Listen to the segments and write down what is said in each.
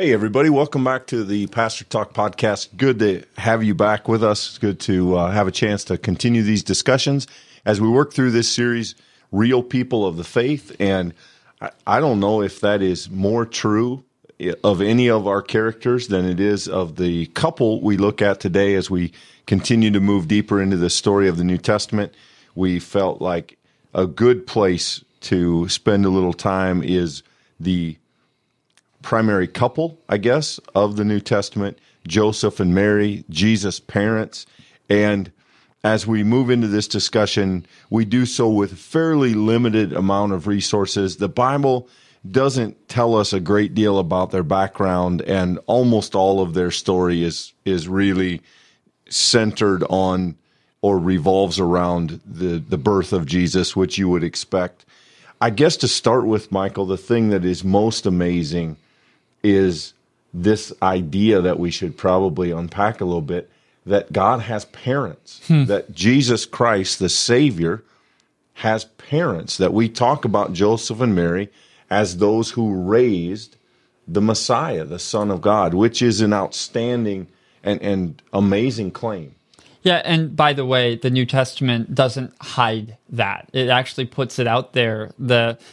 Hey, everybody. Welcome back to the Pastor Talk Podcast. Good to have you back with us. It's good to have a chance to continue these discussions as we work through this series, Real People of the Faith. And I don't know if that is more true of any of our characters than it is of the couple we look at today as we continue to move deeper into the story of the New Testament. We felt like a good place to spend a little time is the primary couple, I guess, of the New Testament, Joseph and Mary, Jesus' parents. And as we move into this discussion, we do so with a fairly limited amount of resources. The Bible doesn't tell us a great deal about their background, and almost all of their story is really centered on or revolves around the birth of Jesus, which you would expect. I guess to start with, Michael, the thing that is most amazing is this idea that we should probably unpack a little bit, that God has parents, that Jesus Christ, the Savior, has parents, that we talk about Joseph and Mary as those who raised the Messiah, the Son of God, which is an outstanding and amazing claim. Yeah, and by the way, the New Testament doesn't hide that. It actually puts it out there.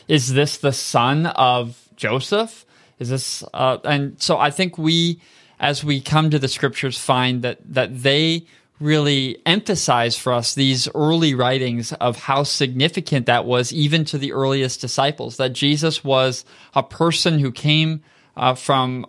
Is this the son of Joseph? Is this? And so I think we, as we come to the Scriptures, find that they really emphasize for us these early writings of how significant that was even to the earliest disciples, that Jesus was a person who came from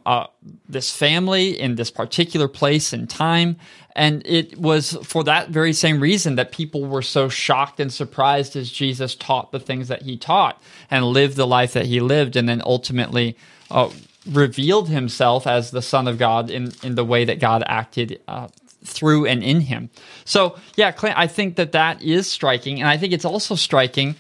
this family in this particular place and time. And it was for that very same reason that people were so shocked and surprised as Jesus taught the things that he taught and lived the life that he lived, and then ultimately revealed himself as the Son of God in the way that God acted through and in him. So, yeah, Clint, I think that is striking. And I think it's also striking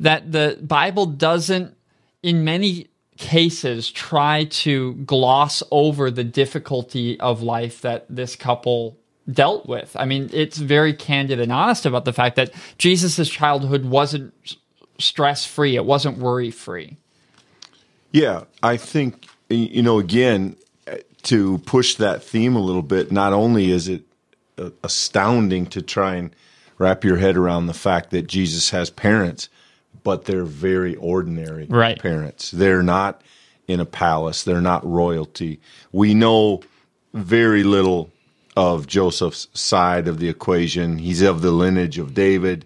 that the Bible doesn't, in many cases, try to gloss over the difficulty of life that this couple dealt with. I mean, it's very candid and honest about the fact that Jesus's childhood wasn't stress-free. It wasn't worry-free. Yeah, I think, again, to push that theme a little bit, not only is it astounding to try and wrap your head around the fact that Jesus has parents, but they're very ordinary parents. They're not in a palace. They're not royalty. We know very little of Joseph's side of the equation. He's of the lineage of David.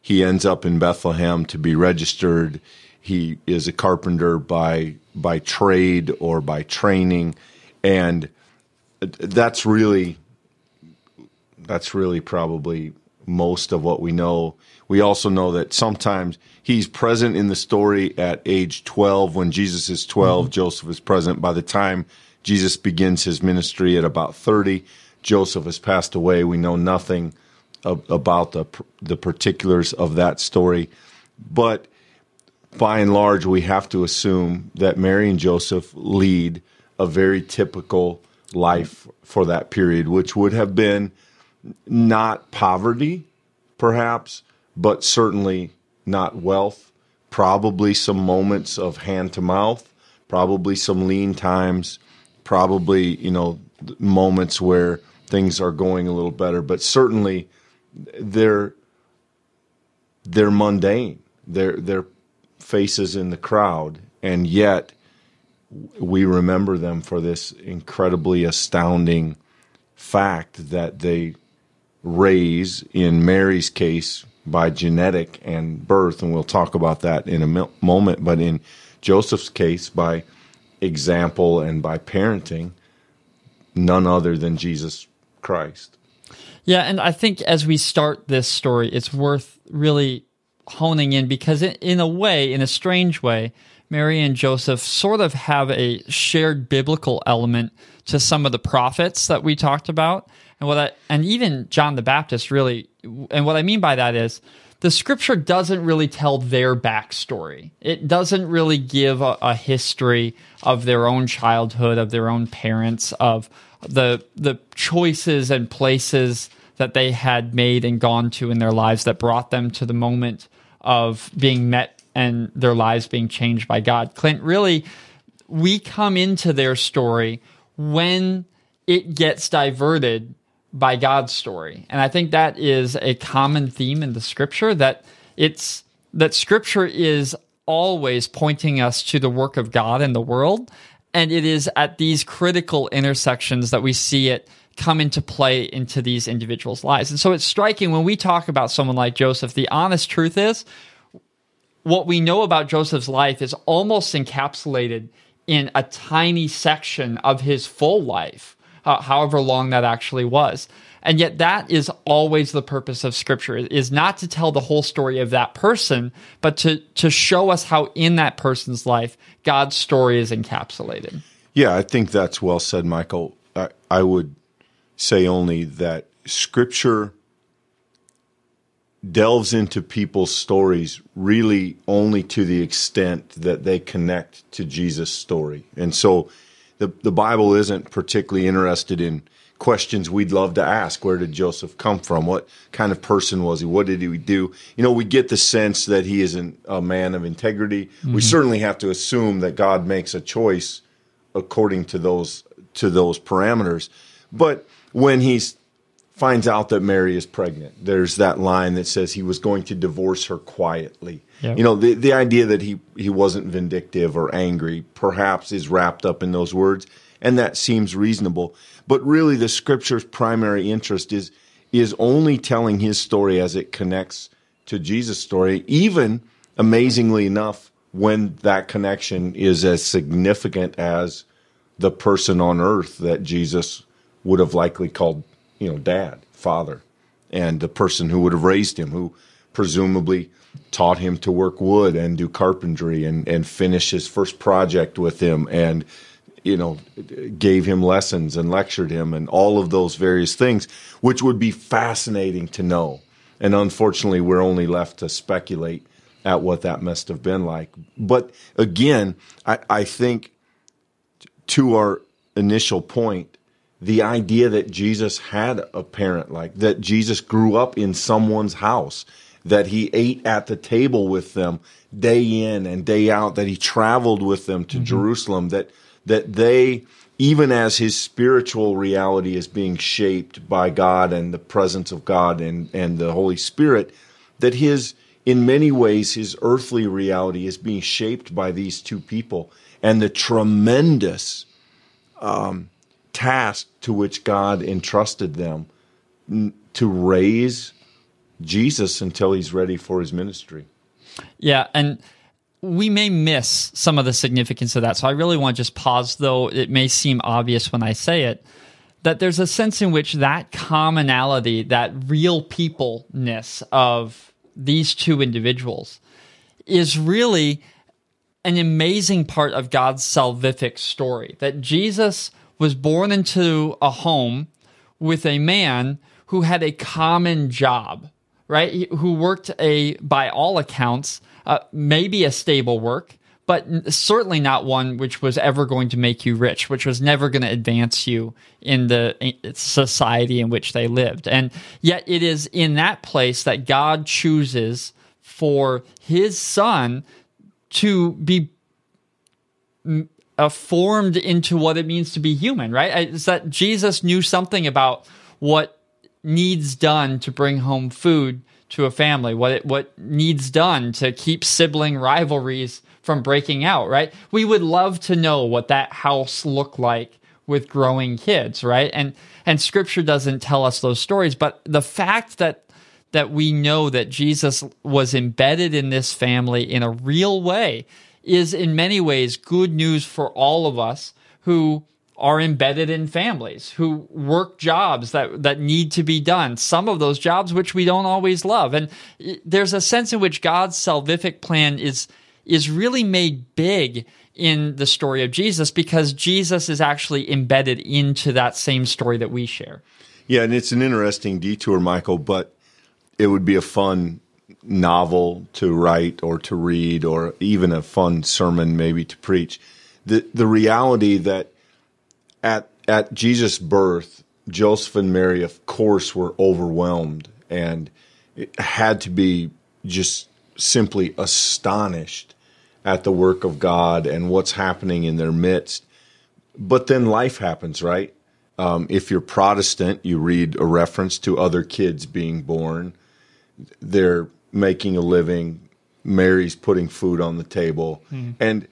He ends up in Bethlehem to be registered. He is a carpenter by trade or by training, and that's really probably most of what we know. We also know that sometimes he's present in the story at age 12. When Jesus is 12, Joseph is present. By the time Jesus begins his ministry at about 30, Joseph has passed away. We know nothing about the particulars of that story. But by and large, we have to assume that Mary and Joseph lead a very typical life for that period, which would have been not poverty, perhaps, but certainly not wealth, probably some moments of hand-to-mouth, probably some lean times, probably, moments where things are going a little better, but certainly they're mundane. They're faces in the crowd, and yet we remember them for this incredibly astounding fact that they raise, in Mary's case, by genetic and birth, and we'll talk about that in a moment, but in Joseph's case, by example and by parenting, none other than Jesus Christ. Yeah, and I think as we start this story, it's worth really honing in, because in a way, in a strange way, Mary and Joseph sort of have a shared biblical element to some of the prophets that we talked about. And even John the Baptist, really. And what I mean by that is the Scripture doesn't really tell their backstory. It doesn't really give a history of their own childhood, of their own parents, of the choices and places that they had made and gone to in their lives that brought them to the moment of being met and their lives being changed by God. Clint, really, we come into their story when it gets diverted by God's story. And I think that is a common theme in the Scripture, that it's that Scripture is always pointing us to the work of God in the world, and it is at these critical intersections that we see it come into play into these individuals' lives. And so it's striking when we talk about someone like Joseph, the honest truth is what we know about Joseph's life is almost encapsulated in a tiny section of his full life, however long that actually was. And yet that is always the purpose of Scripture, is not to tell the whole story of that person, but to show us how in that person's life, God's story is encapsulated. Yeah, I think that's well said, Michael. I would say only that Scripture delves into people's stories really only to the extent that they connect to Jesus' story. And so the Bible isn't particularly interested in questions we'd love to ask. Where did Joseph come from? What kind of person was he? What did he do? You know, we get the sense that he is a man of integrity. Mm-hmm. We certainly have to assume that God makes a choice according to those parameters. But when he's finds out that Mary is pregnant, there's that line that says he was going to divorce her quietly. Yep. You know, the idea that he wasn't vindictive or angry perhaps is wrapped up in those words, and that seems reasonable. But really the Scripture's primary interest is only telling his story as it connects to Jesus' story, even, amazingly enough, when that connection is as significant as the person on earth that Jesus would have likely called, you know, dad, father, and the person who would have raised him, who presumably taught him to work wood and do carpentry and finish his first project with him and, you know, gave him lessons and lectured him and all of those various things, which would be fascinating to know. And unfortunately, we're only left to speculate at what that must have been like. But again, I think to our initial point, the idea that Jesus had a parent like that, Jesus grew up in someone's house, that he ate at the table with them day in and day out, that he traveled with them to mm-hmm. Jerusalem, that they, even as his spiritual reality is being shaped by God and the presence of God and the Holy Spirit, that his, in many ways, his earthly reality is being shaped by these two people and the tremendous task to which God entrusted them to raise Jesus until he's ready for his ministry. Yeah, and we may miss some of the significance of that. So I really want to just pause, though it may seem obvious when I say it, that there's a sense in which that commonality, that real people-ness of these two individuals is really an amazing part of God's salvific story, that Jesus was born into a home with a man who had a common job, right? Who worked by all accounts, maybe a stable work, but certainly not one which was ever going to make you rich, which was never going to advance you in the society in which they lived. And yet it is in that place that God chooses for his son to be formed into what it means to be human, right? It's that Jesus knew something about what needs done to bring home food to a family, what needs done to keep sibling rivalries from breaking out, right? We would love to know what that house looked like with growing kids, right? And Scripture doesn't tell us those stories, but the fact that we know that Jesus was embedded in this family in a real way is in many ways good news for all of us who are embedded in families, who work jobs that need to be done, some of those jobs which we don't always love. And there's a sense in which God's salvific plan is really made big in the story of Jesus because Jesus is actually embedded into that same story that we share. Yeah, and it's an interesting detour, Michael, but it would be a fun novel to write or to read, or even a fun sermon maybe to preach. The reality that at Jesus' birth, Joseph and Mary, of course, were overwhelmed and had to be just simply astonished at the work of God and what's happening in their midst. But then life happens, right? If you're Protestant, you read a reference to other kids being born. They're making a living. Mary's putting food on the table. Mm. And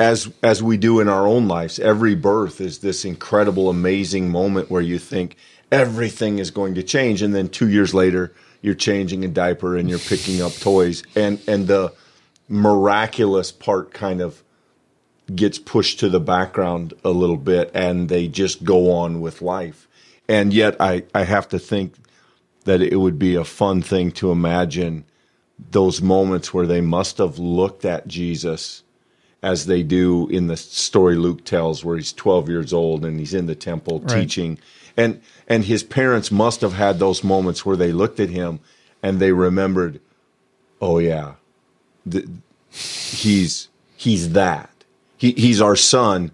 as we do in our own lives, every birth is this incredible, amazing moment where you think everything is going to change. And then 2 years later, you're changing a diaper and you're picking up toys. And the miraculous part kind of gets pushed to the background a little bit, and they just go on with life. And yet I have to think that it would be a fun thing to imagine those moments where they must have looked at Jesus as they do in the story Luke tells, where he's 12 years old and he's in the temple teaching. And his parents must have had those moments where they looked at him and they remembered, oh yeah, he's that. He's our son,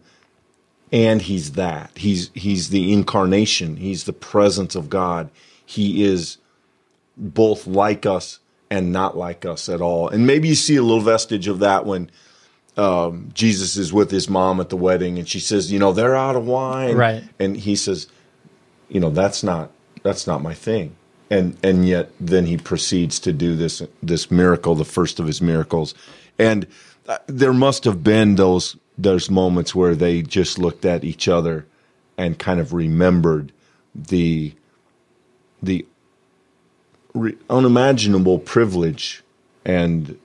and he's that. He's the incarnation. He's the presence of God. He is both like us and not like us at all. And maybe you see a little vestige of that when Jesus is with his mom at the wedding, and she says, you know, they're out of wine. Right. And he says, you know, that's not my thing. And yet then he proceeds to do this miracle, the first of his miracles. And there must have been those moments where they just looked at each other and kind of remembered the unimaginable privilege and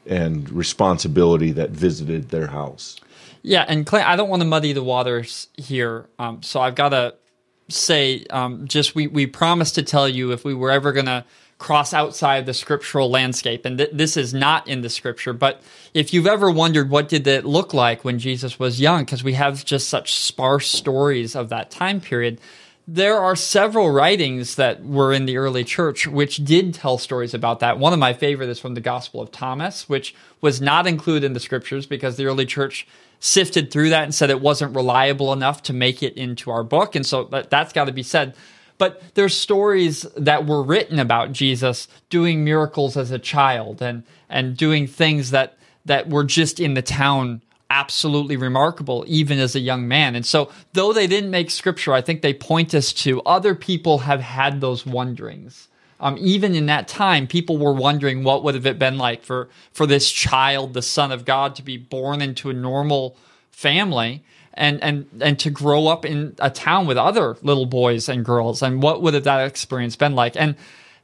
responsibility that visited their house. Yeah, and Clint, I don't want to muddy the waters here, so I've got to say, just we promised to tell you if we were ever going to cross outside the scriptural landscape, and this is not in the scripture, but if you've ever wondered what did it look like when Jesus was young, because we have just such sparse stories of that time period, there are several writings that were in the early church which did tell stories about that. One of my favorite is from the Gospel of Thomas, which was not included in the scriptures because the early church sifted through that and said it wasn't reliable enough to make it into our book, and so that's got to be said. But there's stories that were written about Jesus doing miracles as a child and doing things that were just in the town absolutely remarkable, even as a young man. And so though they didn't make scripture, I think they point us to other people have had those wonderings. Even in that time, people were wondering what would have it been like for this child, the Son of God, to be born into a normal family. And to grow up in a town with other little boys and girls, and what would have that experience been like? And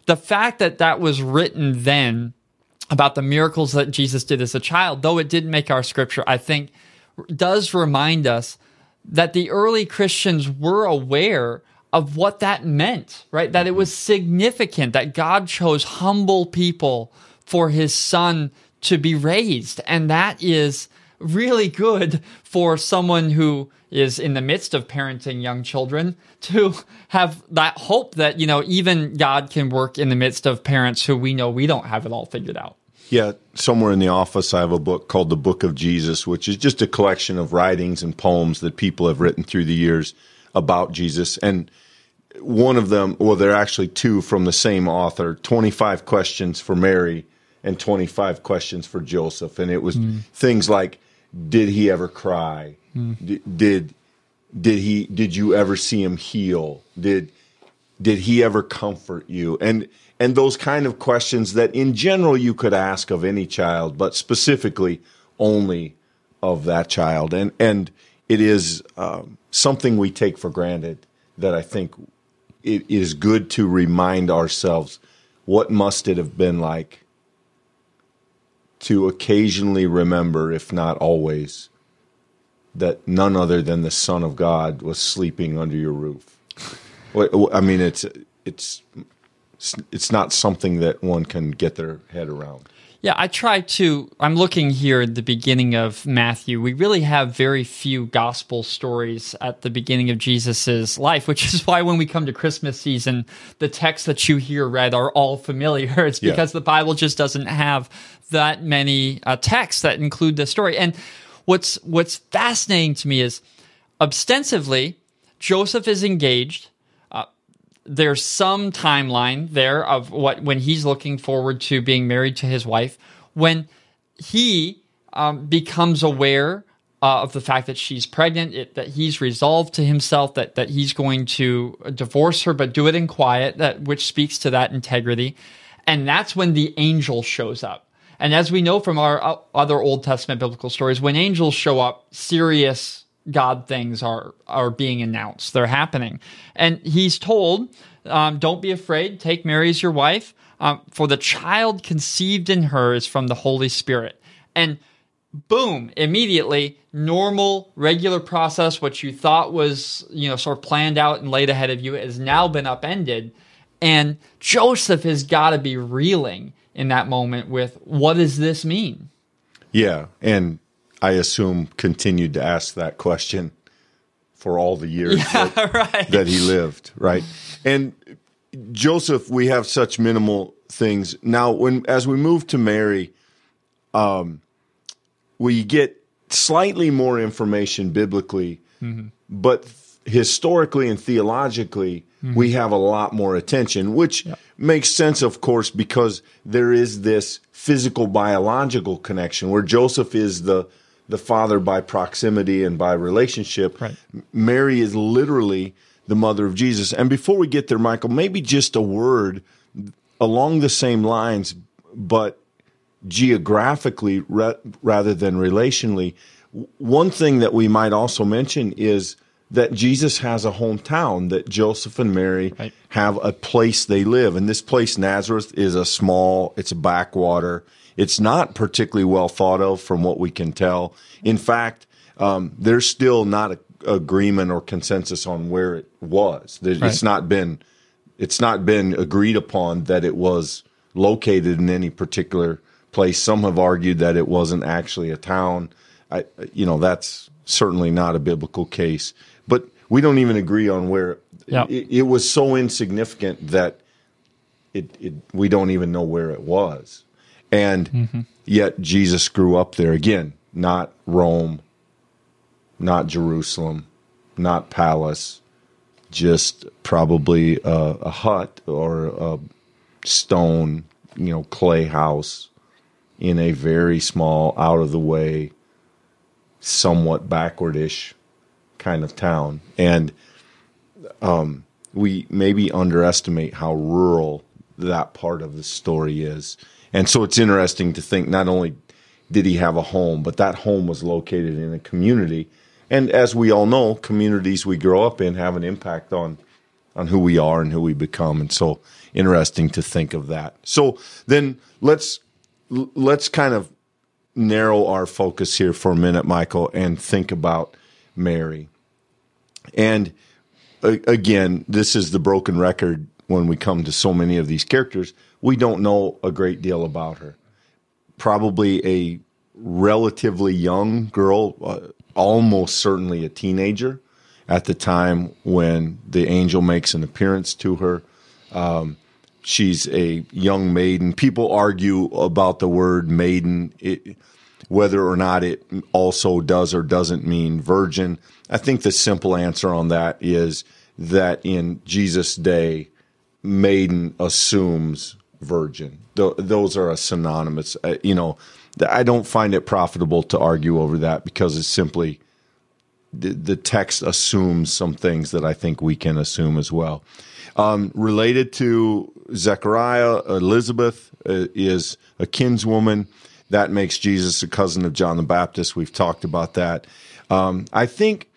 the fact that was written then about the miracles that Jesus did as a child, though it didn't make our scripture, I think does remind us that the early Christians were aware of what that meant, right? That it was significant that God chose humble people for his son to be raised, and that is really good for someone who is in the midst of parenting young children to have that hope that, you know, even God can work in the midst of parents who we know we don't have it all figured out. Yeah, somewhere in the office I have a book called The Book of Jesus, which is just a collection of writings and poems that people have written through the years about Jesus. And one of them, well, there are actually two from the same author, 25 Questions for Mary and 25 Questions for Joseph. And it was things like, did he ever cry? Did you ever see him heal? Did he ever comfort you? And those kind of questions that in general you could ask of any child, but specifically only of that child. And it is something we take for granted that I think it is good to remind ourselves, what must it have been like to occasionally remember, if not always, that none other than the Son of God was sleeping under your roof. I mean, it's not something that one can get their head around. Yeah, I'm looking here at the beginning of Matthew. We really have very few gospel stories at the beginning of Jesus's life, which is why when we come to Christmas season, the texts that you hear read are all familiar. It's because the Bible just doesn't have that many texts that include the story. And what's fascinating to me is, ostensibly, Joseph is engaged. There's some timeline there of when he's looking forward to being married to his wife. When he becomes aware of the fact that she's pregnant, that he's resolved to himself that he's going to divorce her, but do it in quiet, which speaks to that integrity. And that's when the angel shows up. And as we know from our other Old Testament biblical stories, when angels show up, serious God things are being announced. They're happening. And he's told, don't be afraid, take Mary as your wife, for the child conceived in her is from the Holy Spirit. And boom, immediately, normal, regular process, what you thought was, sort of planned out and laid ahead of you, has now been upended. And Joseph has got to be reeling in that moment with, what does this mean? Yeah, and I assume continued to ask that question for all the years that he lived, right? And Joseph, we have such minimal things. Now, as we move to Mary, we get slightly more information biblically, mm-hmm. but historically and theologically, mm-hmm. we have a lot more attention, which makes sense, of course, because there is this physical biological connection where Joseph is the father by proximity and by relationship. Right. Mary is literally the mother of Jesus. And before we get there, Michael, maybe just a word along the same lines, but geographically rather than relationally. One thing that we might also mention is that Jesus has a hometown, that Joseph and Mary have a place they live. And this place, Nazareth, is it's a backwater. It's not particularly well thought of from what we can tell. In fact, there's still not an agreement or consensus on where it was. It's not been agreed upon that it was located in any particular place. Some have argued that it wasn't actually a town. That's certainly not a biblical case. But we don't even agree on where it was so insignificant that we don't even know where it was. And yet Jesus grew up there. Again, not Rome, not Jerusalem, not palace, just probably a hut or a stone, clay house in a very small, out-of-the-way, somewhat backward-ish kind of town. And we maybe underestimate how rural that part of the story is. And so it's interesting to think not only did he have a home, but that home was located in a community. And as we all know, communities we grow up in have an impact on who we are and who we become. And so interesting to think of that. So then let's kind of narrow our focus here for a minute, Michael, and think about Mary. And again, this is the broken record when we come to so many of these characters. We don't know a great deal about her. Probably a relatively young girl, almost certainly a teenager at the time when the angel makes an appearance to her. She's a young maiden. People argue about the word maiden, whether or not it also does or doesn't mean virgin. I think the simple answer on that is that in Jesus' day, maiden assumes virgin. Those are a synonymous. I don't find it profitable to argue over that because it's simply the text assumes some things that I think we can assume as well. Related to Zechariah, Elizabeth is a kinswoman. That makes Jesus a cousin of John the Baptist. We've talked about that. I think,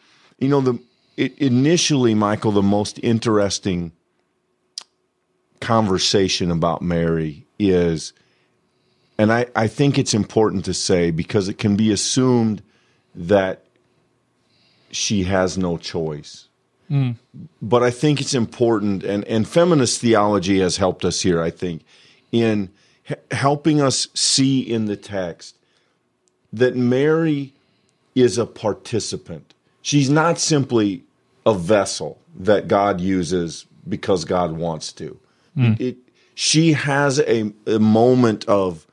initially, Michael, the most interesting conversation about Mary is, and I think it's important to say because it can be assumed that she has no choice. Mm. But I think it's important, and feminist theology has helped us here, I think, in helping us see in the text that Mary is a participant. She's not simply a vessel that God uses because God wants to. She has a moment of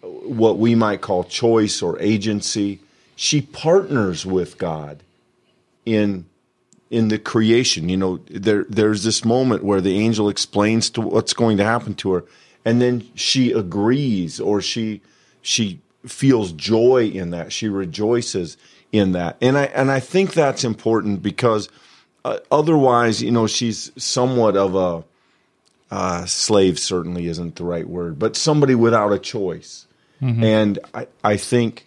what we might call choice or agency. She partners with God in the creation. There's this moment where the angel explains to what's going to happen to her, and then she agrees, or she feels joy in that. She rejoices in that. And I think that's important because otherwise, you know, she's somewhat of a slave, certainly isn't the right word, but somebody without a choice. Mm-hmm. And I think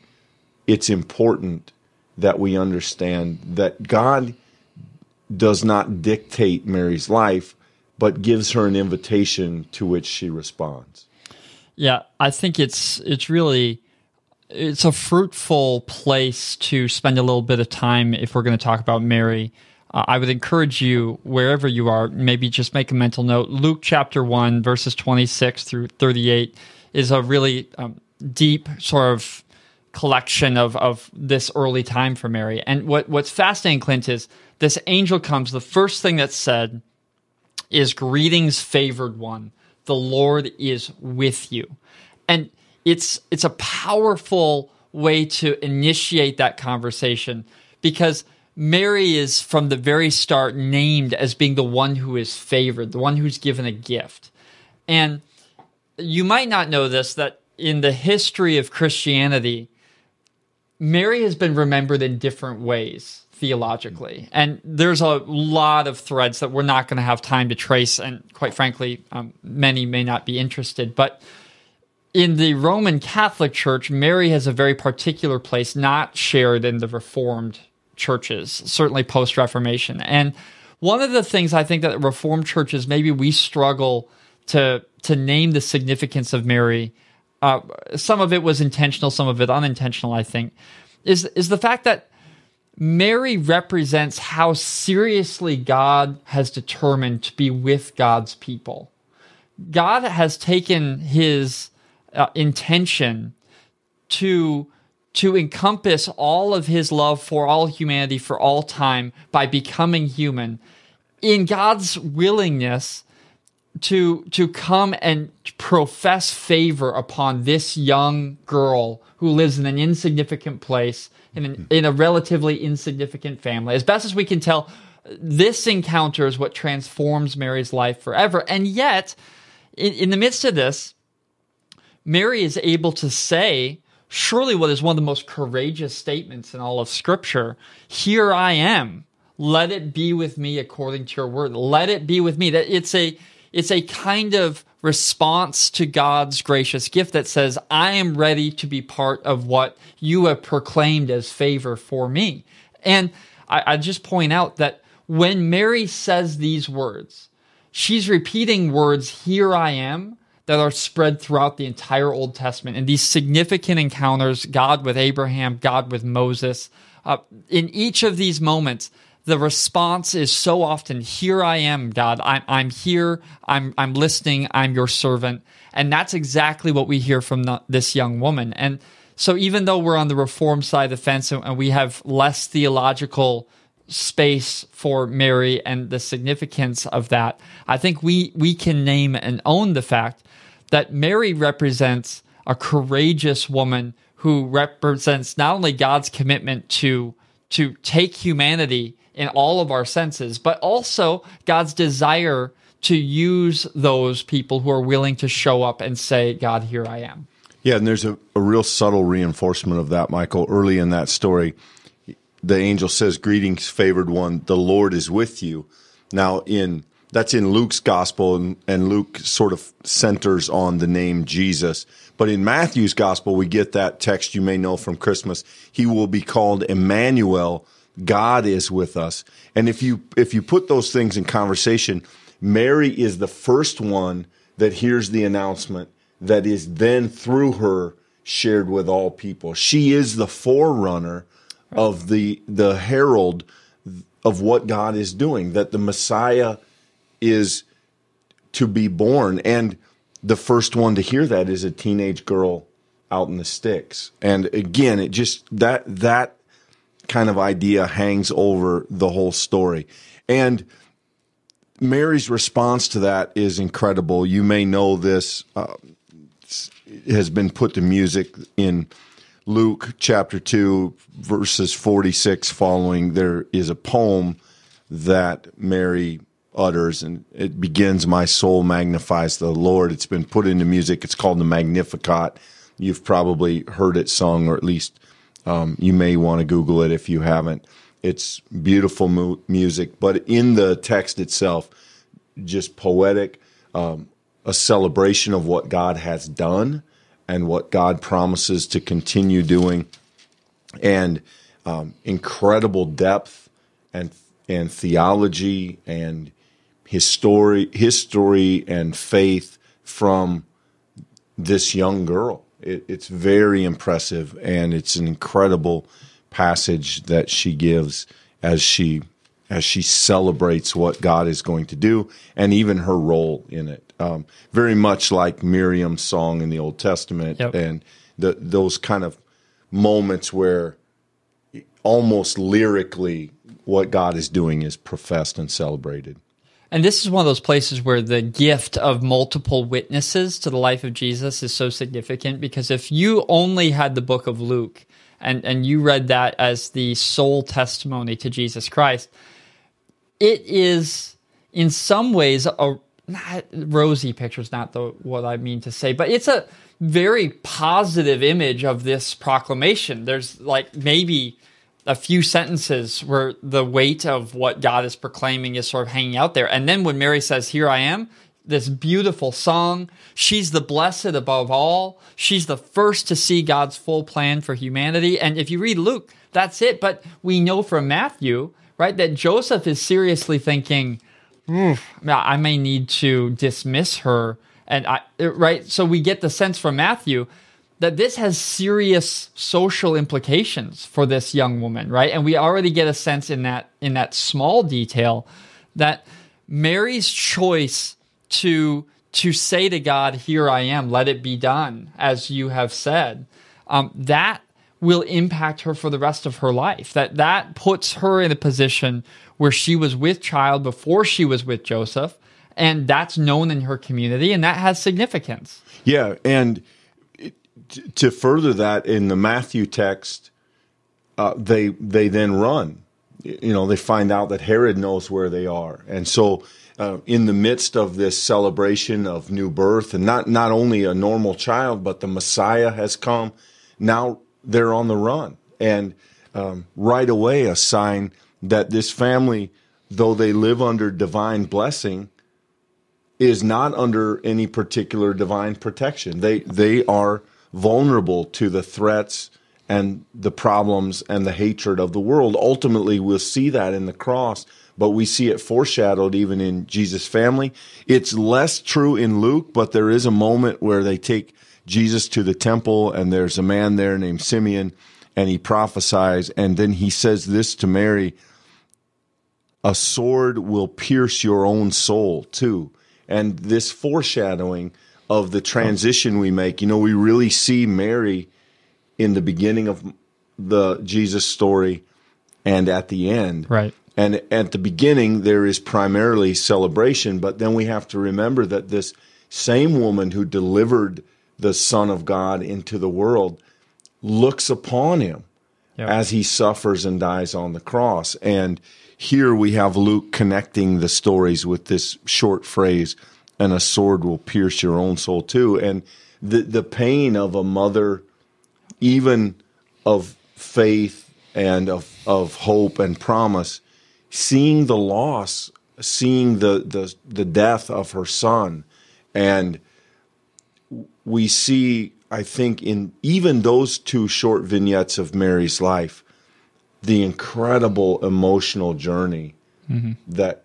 it's important that we understand that God does not dictate Mary's life, but gives her an invitation to which she responds. Yeah, I think it's a fruitful place to spend a little bit of time if we're going to talk about Mary. I would encourage you, wherever you are, maybe just make a mental note. Luke chapter 1, verses 26 through 38 is a really deep sort of collection of this early time for Mary. And what's fascinating, Clint, is this angel comes. The first thing that's said is, "Greetings, favored one. The Lord is with you." And it's a powerful way to initiate that conversation because Mary is from the very start named as being the one who is favored, the one who's given a gift. And you might not know this, that in the history of Christianity, Mary has been remembered in different ways theologically. And there's a lot of threads that we're not going to have time to trace, and quite frankly, many may not be interested. But in the Roman Catholic Church, Mary has a very particular place not shared in the Reformed churches, certainly post-Reformation. And one of the things I think that Reformed churches, maybe we struggle to name the significance of Mary. Some of it was intentional, some of it unintentional, I think, is the fact that Mary represents how seriously God has determined to be with God's people. God has taken his intention to encompass all of his love for all humanity for all time by becoming human, in God's willingness to come and profess favor upon this young girl who lives in an insignificant place, in a relatively insignificant family. As best as we can tell, this encounter is what transforms Mary's life forever. And yet, in the midst of this, Mary is able to say, surely what is one of the most courageous statements in all of Scripture, "Here I am, let it be with me according to your word." Let it be with me. That it's a kind of response to God's gracious gift that says, I am ready to be part of what you have proclaimed as favor for me. And I just point out that when Mary says these words, she's repeating words, "Here I am," that are spread throughout the entire Old Testament. And these significant encounters, God with Abraham, God with Moses, in each of these moments, the response is so often, "Here I am, God. I'm here. I'm listening. I'm your servant." And that's exactly what we hear from this young woman. And so even though we're on the Reform side of the fence and we have less theological space for Mary and the significance of that, I think we can name and own the fact that Mary represents a courageous woman who represents not only God's commitment to take humanity in all of our senses, but also God's desire to use those people who are willing to show up and say, God, here I am. Yeah, and there's a real subtle reinforcement of that, Michael. Early in that story, the angel says, "Greetings, favored one, the Lord is with you." Now, that's in Luke's gospel, and Luke sort of centers on the name Jesus. But in Matthew's gospel, we get that text you may know from Christmas. He will be called Emmanuel, God is with us. And if you put those things in conversation, Mary is the first one that hears the announcement that is then through her shared with all people. She is the forerunner of the herald of what God is doing, that the Messiah is to be born. And the first one to hear that is a teenage girl out in the sticks. And again, it just that kind of idea hangs over the whole story. And Mary's response to that is incredible. You may know this has been put to music in Luke chapter 2, verses 46 following, there is a poem that Mary utters, and it begins, "My soul magnifies the Lord." It's been put into music. It's called the Magnificat. You've probably heard it sung, or at least you may want to Google it if you haven't. It's beautiful music, but in the text itself, just poetic, a celebration of what God has done and what God promises to continue doing, and incredible depth and theology and history and faith from this young girl. It's very impressive, and it's an incredible passage that she gives as she celebrates what God is going to do and even her role in it. Very much like Miriam's song in the Old Testament, yep. And those kind of moments where almost lyrically what God is doing is professed and celebrated. And this is one of those places where the gift of multiple witnesses to the life of Jesus is so significant, because if you only had the book of Luke and you read that as the sole testimony to Jesus Christ, it is in some ways rosy picture is not what I mean to say, but it's a very positive image of this proclamation. There's like maybe a few sentences where the weight of what God is proclaiming is sort of hanging out there. And then when Mary says, "Here I am," this beautiful song, she's the blessed above all. She's the first to see God's full plan for humanity. And if you read Luke, that's it. But we know from Matthew, right, that Joseph is seriously thinking, I may need to dismiss her. And right, so we get the sense from Matthew that this has serious social implications for this young woman, right? And we already get a sense in that small detail that Mary's choice to say to God, "Here I am, let it be done as you have said," that will impact her for the rest of her life. That puts her in a position where she was with child before she was with Joseph, and that's known in her community, and that has significance. Yeah, and to further that, in the Matthew text, they then run. You know, they find out that Herod knows where they are, and so in the midst of this celebration of new birth, and not only a normal child, but the Messiah has come. Now they're on the run, and right away a sign that this family, though they live under divine blessing, is not under any particular divine protection. They are vulnerable to the threats and the problems and the hatred of the world. Ultimately, we'll see that in the cross, but we see it foreshadowed even in Jesus' family. It's less true in Luke, but there is a moment where they take Jesus to the temple, and there's a man there named Simeon, and he prophesies, and then he says this to Mary, "A sword will pierce your own soul too." And this foreshadowing of the transition we make, you know, we really see Mary in the beginning of the Jesus story and at the end. Right. And at the beginning, there is primarily celebration, but then we have to remember that this same woman who delivered the Son of God into the world looks upon him, yep, as he suffers and dies on the cross. And here we have Luke connecting the stories with this short phrase, "And a sword will pierce your own soul too." And the pain of a mother, even of faith and of hope and promise, seeing the loss, seeing the death of her son. And we see, I think, in even those two short vignettes of Mary's life, the incredible emotional journey, mm-hmm, that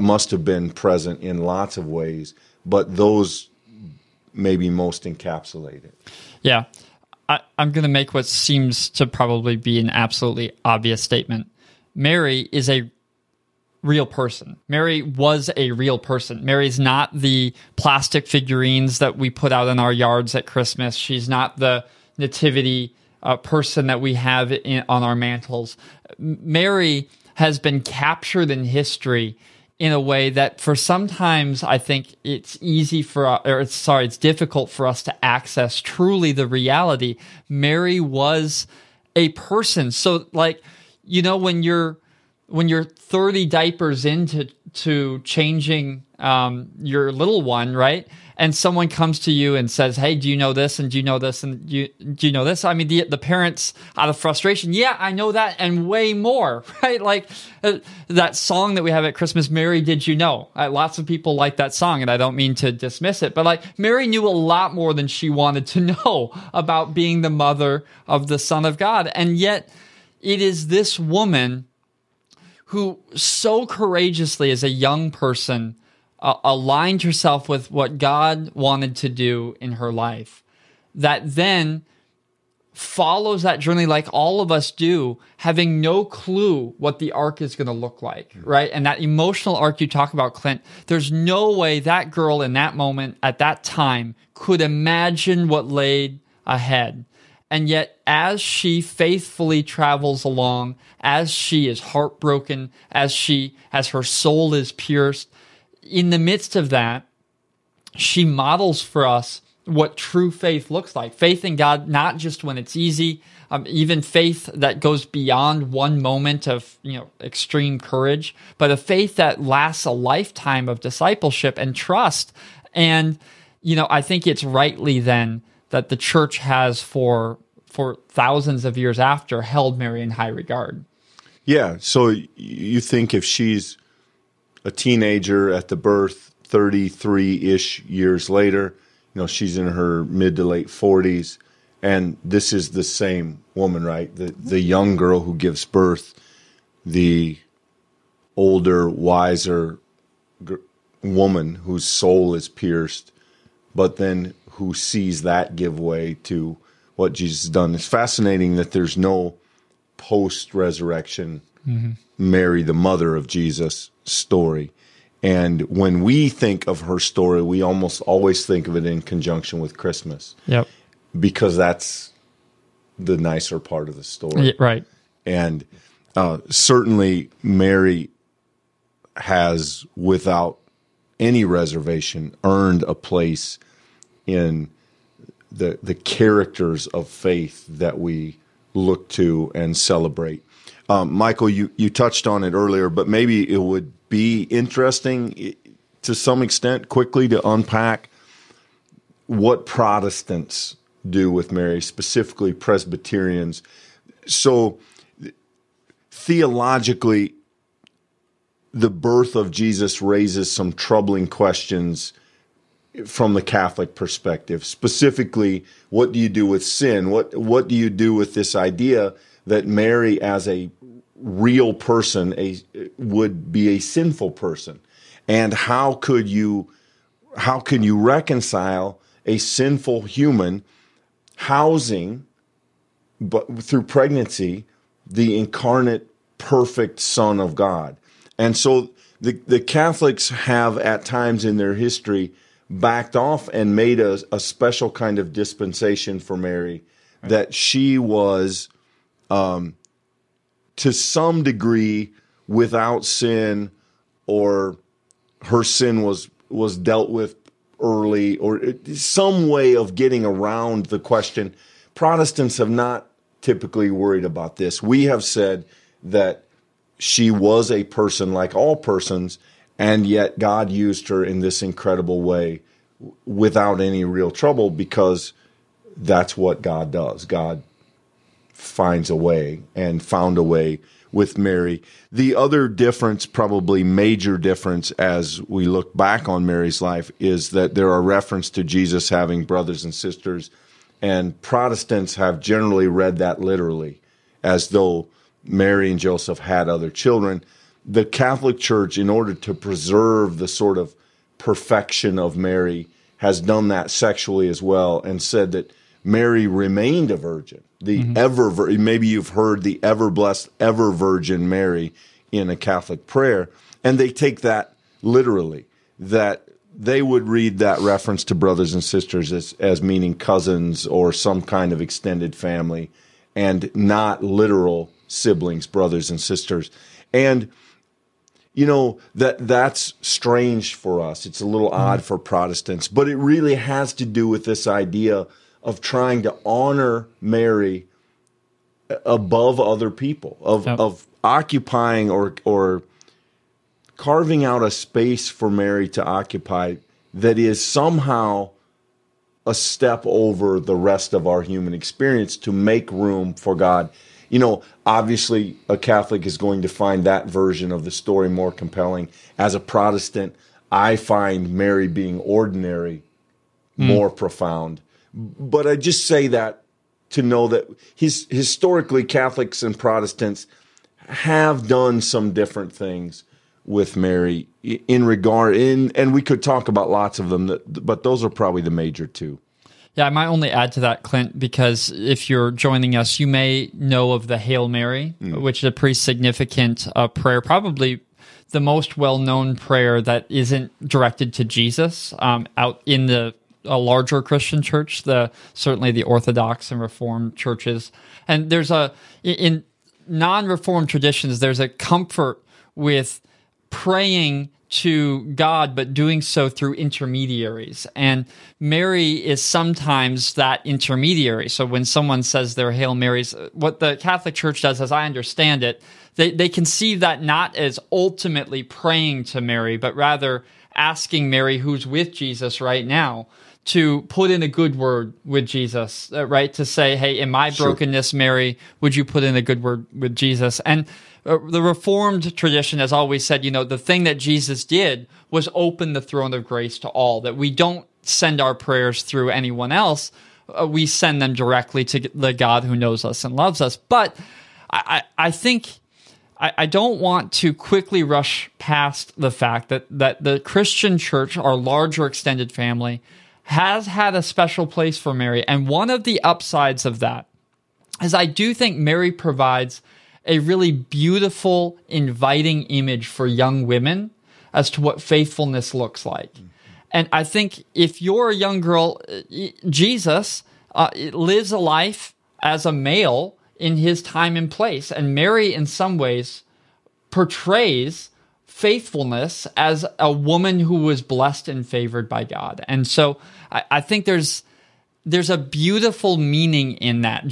must have been present in lots of ways, but those maybe most encapsulate it. Yeah. I'm going to make what seems to probably be an absolutely obvious statement. Mary is a real person. Mary was a real person. Mary's not the plastic figurines that we put out in our yards at Christmas. She's not the nativity person that we have on our mantles. Mary has been captured in history in a way that for sometimes I think it's difficult for us to access truly the reality. Mary was a person. So like, you know, when you're when you're 30 diapers into changing your little one, right? And someone comes to you and says, "Hey, do you know this? And do you know this? And do you know this?" I mean, the parents out of frustration, "Yeah, I know that and way more," right? Like that song that we have at Christmas, "Mary, Did You Know?" Lots of people like that song, and I don't mean to dismiss it, but like Mary knew a lot more than she wanted to know about being the mother of the Son of God. And yet it is this woman who so courageously as a young person aligned herself with what God wanted to do in her life, that then follows that journey like all of us do, having no clue what the arc is going to look like, right? And that emotional arc you talk about, Clint, there's no way that girl in that moment at that time could imagine what laid ahead. And yet, as she faithfully travels along, as she is heartbroken, as her soul is pierced, in the midst of that, she models for us what true faith looks like. Faith in God, not just when it's easy, even faith that goes beyond one moment of extreme courage, but a faith that lasts a lifetime of discipleship and trust. And I think it's rightly then that the church has for thousands of years after held Mary in high regard. Yeah, so you think if she's a teenager at the birth, 33-ish years later, she's in her mid to late 40s, and this is the same woman, right? The young girl who gives birth, the older, wiser woman whose soul is pierced, but then who sees that give way to what Jesus has done. It's fascinating that there's no post-resurrection Mary, the mother of Jesus, story. And when we think of her story, we almost always think of it in conjunction with Christmas. Yep. Because that's the nicer part of the story. Yeah, right. And certainly Mary has, without any reservation, earned a place in the characters of faith that we look to and celebrate. Michael, you touched on it earlier, but maybe it would be interesting to some extent quickly to unpack what Protestants do with Mary, specifically Presbyterians. So theologically, the birth of Jesus raises some troubling questions from the Catholic perspective. Specifically, what do you do with sin? What do you do with this idea that Mary as a real person would be a sinful person? And how can you reconcile a sinful human housing, but through pregnancy, the incarnate perfect Son of God? And so the Catholics have at times in their history backed off and made a special kind of dispensation for Mary, right, that she was to some degree without sin, or her sin was dealt with early, or some way of getting around the question. Protestants have not typically worried about this. We have said that she was a person like all persons, and yet God used her in this incredible way without any real trouble, because that's what God does. God finds a way, and found a way with Mary. The other difference, probably major difference as we look back on Mary's life, is that there are references to Jesus having brothers and sisters, and Protestants have generally read that literally, as though Mary and Joseph had other children. The Catholic Church, in order to preserve the sort of perfection of Mary, has done that sexually as well, and said that Mary remained a virgin. Maybe you've heard the ever-blessed, ever-Virgin Mary in a Catholic prayer, and they take that literally, that they would read that reference to brothers and sisters as meaning cousins or some kind of extended family, and not literal siblings, brothers and sisters. And, that's strange for us. It's a little odd for Protestants, but it really has to do with this idea of trying to honor Mary above other people, of occupying or carving out a space for Mary to occupy that is somehow a step over the rest of our human experience to make room for God. You know, obviously a Catholic is going to find that version of the story more compelling. As a Protestant, I find Mary being ordinary more profound. But I just say that to know that historically Catholics and Protestants have done some different things with Mary and we could talk about lots of them, but those are probably the major two. Yeah, I might only add to that, Clint, because if you're joining us, you may know of the Hail Mary, which is a pretty significant prayer, probably the most well-known prayer that isn't directed to Jesus out in a larger Christian church, certainly the Orthodox and Reformed churches. And there's in non-Reformed traditions, there's a comfort with praying to God, but doing so through intermediaries. And Mary is sometimes that intermediary. So when someone says their Hail Marys, what the Catholic Church does, as I understand it, they conceive that not as ultimately praying to Mary, but rather asking Mary, who's with Jesus right now, to put in a good word with Jesus, right? To say, hey, in my brokenness, sure, Mary, would you put in a good word with Jesus? And the Reformed tradition has always said, you know, the thing that Jesus did was open the throne of grace to all, that we don't send our prayers through anyone else. We send them directly to the God who knows us and loves us. But I think I don't want to quickly rush past the fact that the Christian church, our larger extended family, has had a special place for Mary. And one of the upsides of that is I do think Mary provides a really beautiful, inviting image for young women as to what faithfulness looks like. Mm-hmm. And I think if you're a young girl, Jesus lives a life as a male in his time and place. And Mary, in some ways, portrays faithfulness as a woman who was blessed and favored by God. And so I think there's a beautiful meaning in that.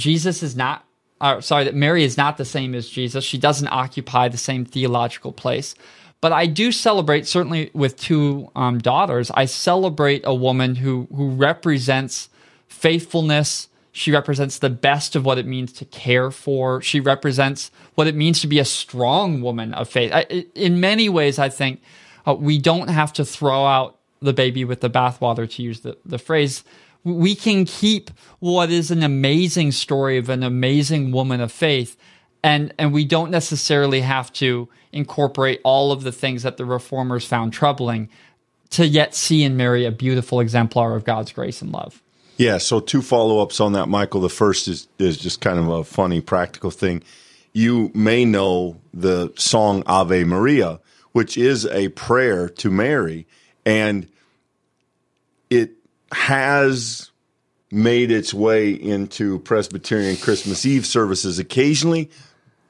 That Mary is not the same as Jesus. She doesn't occupy the same theological place. But I do celebrate, certainly with two daughters, I celebrate a woman who represents faithfulness. She represents the best of what it means to care for. She represents what it means to be a strong woman of faith. In many ways, I think we don't have to throw out the baby with the bathwater, to use the phrase. We can keep what is an amazing story of an amazing woman of faith, and we don't necessarily have to incorporate all of the things that the Reformers found troubling to yet see in Mary a beautiful exemplar of God's grace and love. Yeah, so two follow-ups on that, Michael. The first is just kind of a funny practical thing. You may know the song Ave Maria, which is a prayer to Mary, and it has made its way into Presbyterian Christmas Eve services occasionally,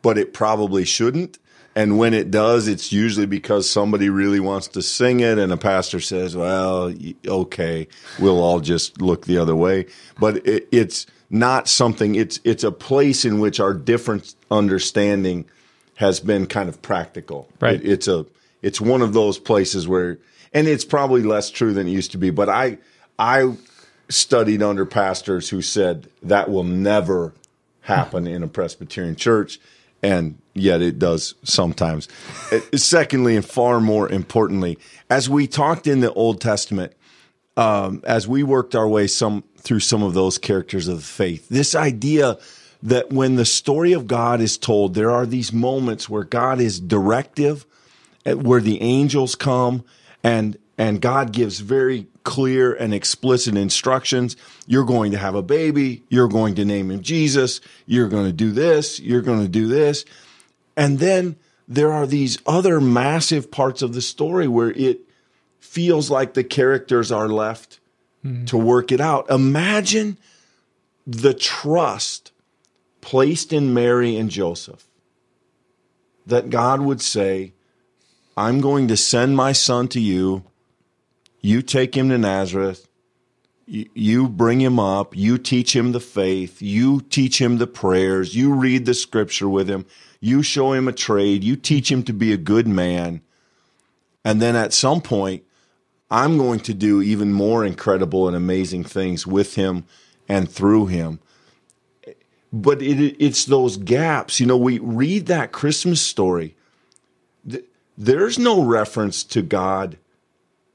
but it probably shouldn't. And when it does, it's usually because somebody really wants to sing it, and a pastor says, well, okay, we'll all just look the other way. But it's not something, it's a place in which our different understanding has been kind of practical. Right. It's one of those places where, and it's probably less true than it used to be, but I studied under pastors who said that will never happen in a Presbyterian church, and yet it does sometimes. Secondly, and far more importantly, as we talked in the Old Testament, as we worked our way through some of those characters of the faith, this idea that when the story of God is told, there are these moments where God is directive, where the angels come, and God gives very clear and explicit instructions. You're going to have a baby. You're going to name him Jesus. You're going to do this. You're going to do this. And then there are these other massive parts of the story where it feels like the characters are left to work it out. Imagine the trust placed in Mary and Joseph that God would say, I'm going to send my son to you. You take him to Nazareth. You bring him up, you teach him the faith, you teach him the prayers, you read the scripture with him, you show him a trade, you teach him to be a good man. And then at some point, I'm going to do even more incredible and amazing things with him and through him. But it's those gaps. You know, we read that Christmas story. There's no reference to God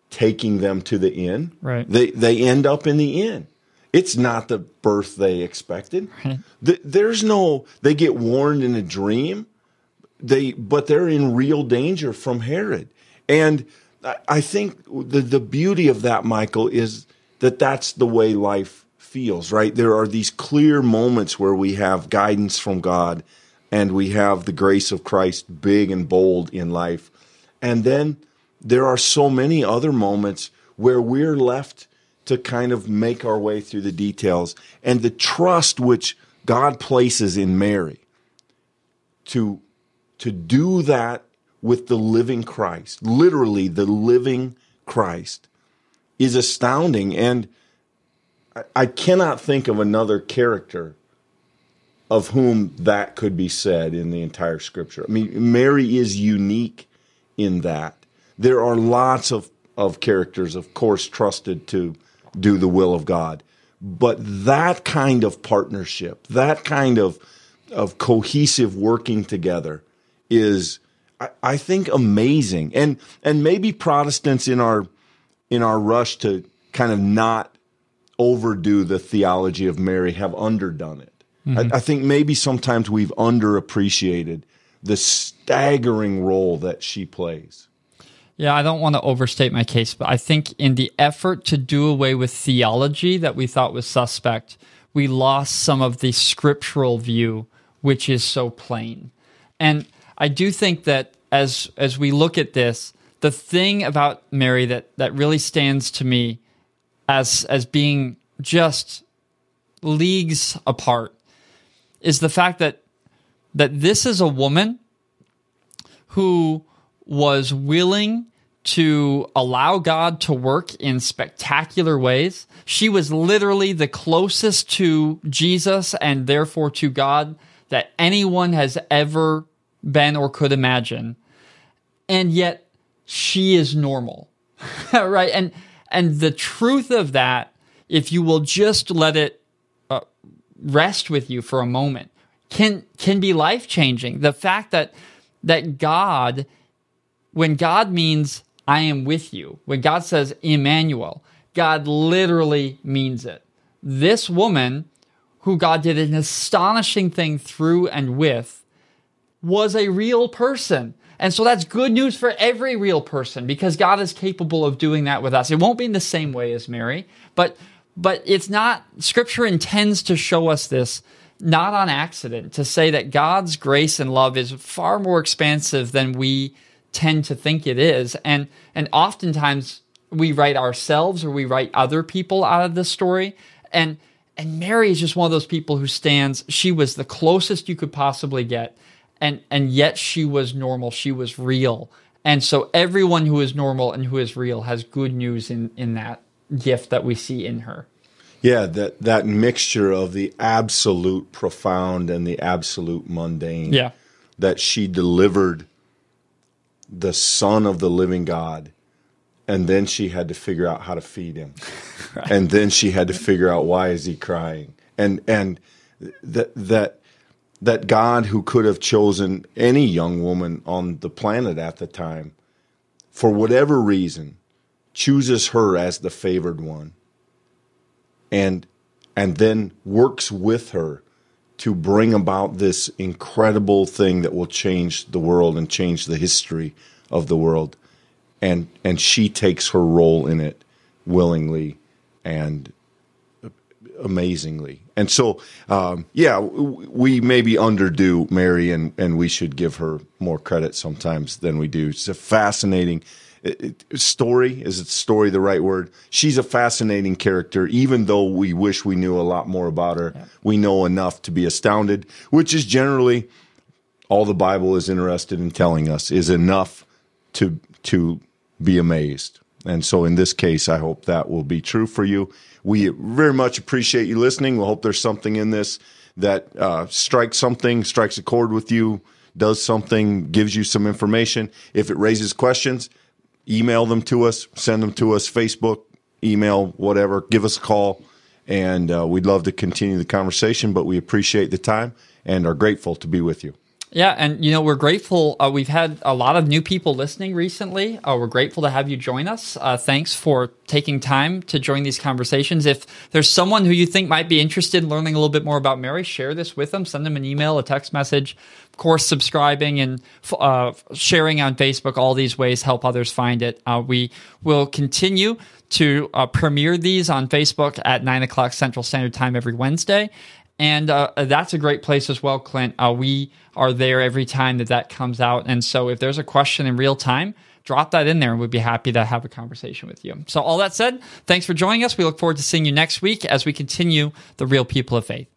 taking them to the inn. Right. They end up in the inn. It's not the birth they expected. Right. They get warned in a dream. But they're in real danger from Herod. And I think the beauty of that, Michael, is that that's the way life feels, right? There are these clear moments where we have guidance from God and we have the grace of Christ big and bold in life. And then there are so many other moments where we're left to kind of make our way through the details. And the trust which God places in Mary to do that with the living Christ, literally the living Christ, is astounding. And I cannot think of another character of whom that could be said in the entire scripture. I mean, Mary is unique in that. There are lots of characters, of course, trusted to do the will of God. But that kind of partnership, that kind of cohesive working together is, I think, amazing. And maybe Protestants in our rush to kind of not overdo the theology of Mary have underdone it. Mm-hmm. I think maybe sometimes we've underappreciated the staggering role that she plays. Yeah, I don't want to overstate my case, but I think in the effort to do away with theology that we thought was suspect, we lost some of the scriptural view, which is so plain. And I do think that as we look at this, the thing about Mary that really stands to me as being just leagues apart is the fact that this is a woman who was willing to allow God to work in spectacular ways. She was literally the closest to Jesus and therefore to God that anyone has ever been or could imagine. And yet she is normal, right? And the truth of that, if you will just let it rest with you for a moment, can be life-changing. The fact that God, when God means, I am with you, when God says, Emmanuel, God literally means it. This woman, who God did an astonishing thing through and with, was a real person. And so that's good news for every real person, because God is capable of doing that with us. It won't be in the same way as Mary, but it's not, Scripture intends to show us this, not on accident, to say that God's grace and love is far more expansive than we tend to think it is, and oftentimes we write ourselves or we write other people out of this story, and Mary is just one of those people who stands. She was the closest you could possibly get, and yet she was normal. She was real, and so everyone who is normal and who is real has good news in that gift that we see in her. Yeah, that mixture of the absolute profound and the absolute mundane. Yeah, that she delivered the Son of the living God, and then she had to figure out how to feed him. Right. And then she had to figure out, why is he crying? And that God, who could have chosen any young woman on the planet at the time, for whatever reason, chooses her as the favored one, and then works with her to bring about this incredible thing that will change the world and change the history of the world. And she takes her role in it willingly and amazingly. And so, we maybe underdo Mary, and we should give her more credit sometimes than we do. It's a fascinating story. Is it story the right word? She's a fascinating character, even though we wish we knew a lot more about her. Yeah. We know enough to be astounded, which is generally all the Bible is interested in telling us, is enough to be amazed. And so in this case, I hope that will be true for you. We very much appreciate you listening. We hope there's something in this that strikes a chord with you, does something, gives you some information. If it raises questions, email them to us, send them to us, Facebook, email, whatever, give us a call, and we'd love to continue the conversation, but we appreciate the time and are grateful to be with you. Yeah, and we're grateful. We've had a lot of new people listening recently. We're grateful to have you join us. Thanks for taking time to join these conversations. If there's someone who you think might be interested in learning a little bit more about Mary, share this with them. Send them an email, a text message. Of course, subscribing and sharing on Facebook, all these ways help others find it. We will continue to premiere these on Facebook at 9 o'clock Central Standard Time every Wednesday. And that's a great place as well, Clint. We are there every time that comes out. And so if there's a question in real time, drop that in there and we'd be happy to have a conversation with you. So all that said, thanks for joining us. We look forward to seeing you next week as we continue the Real People of Faith.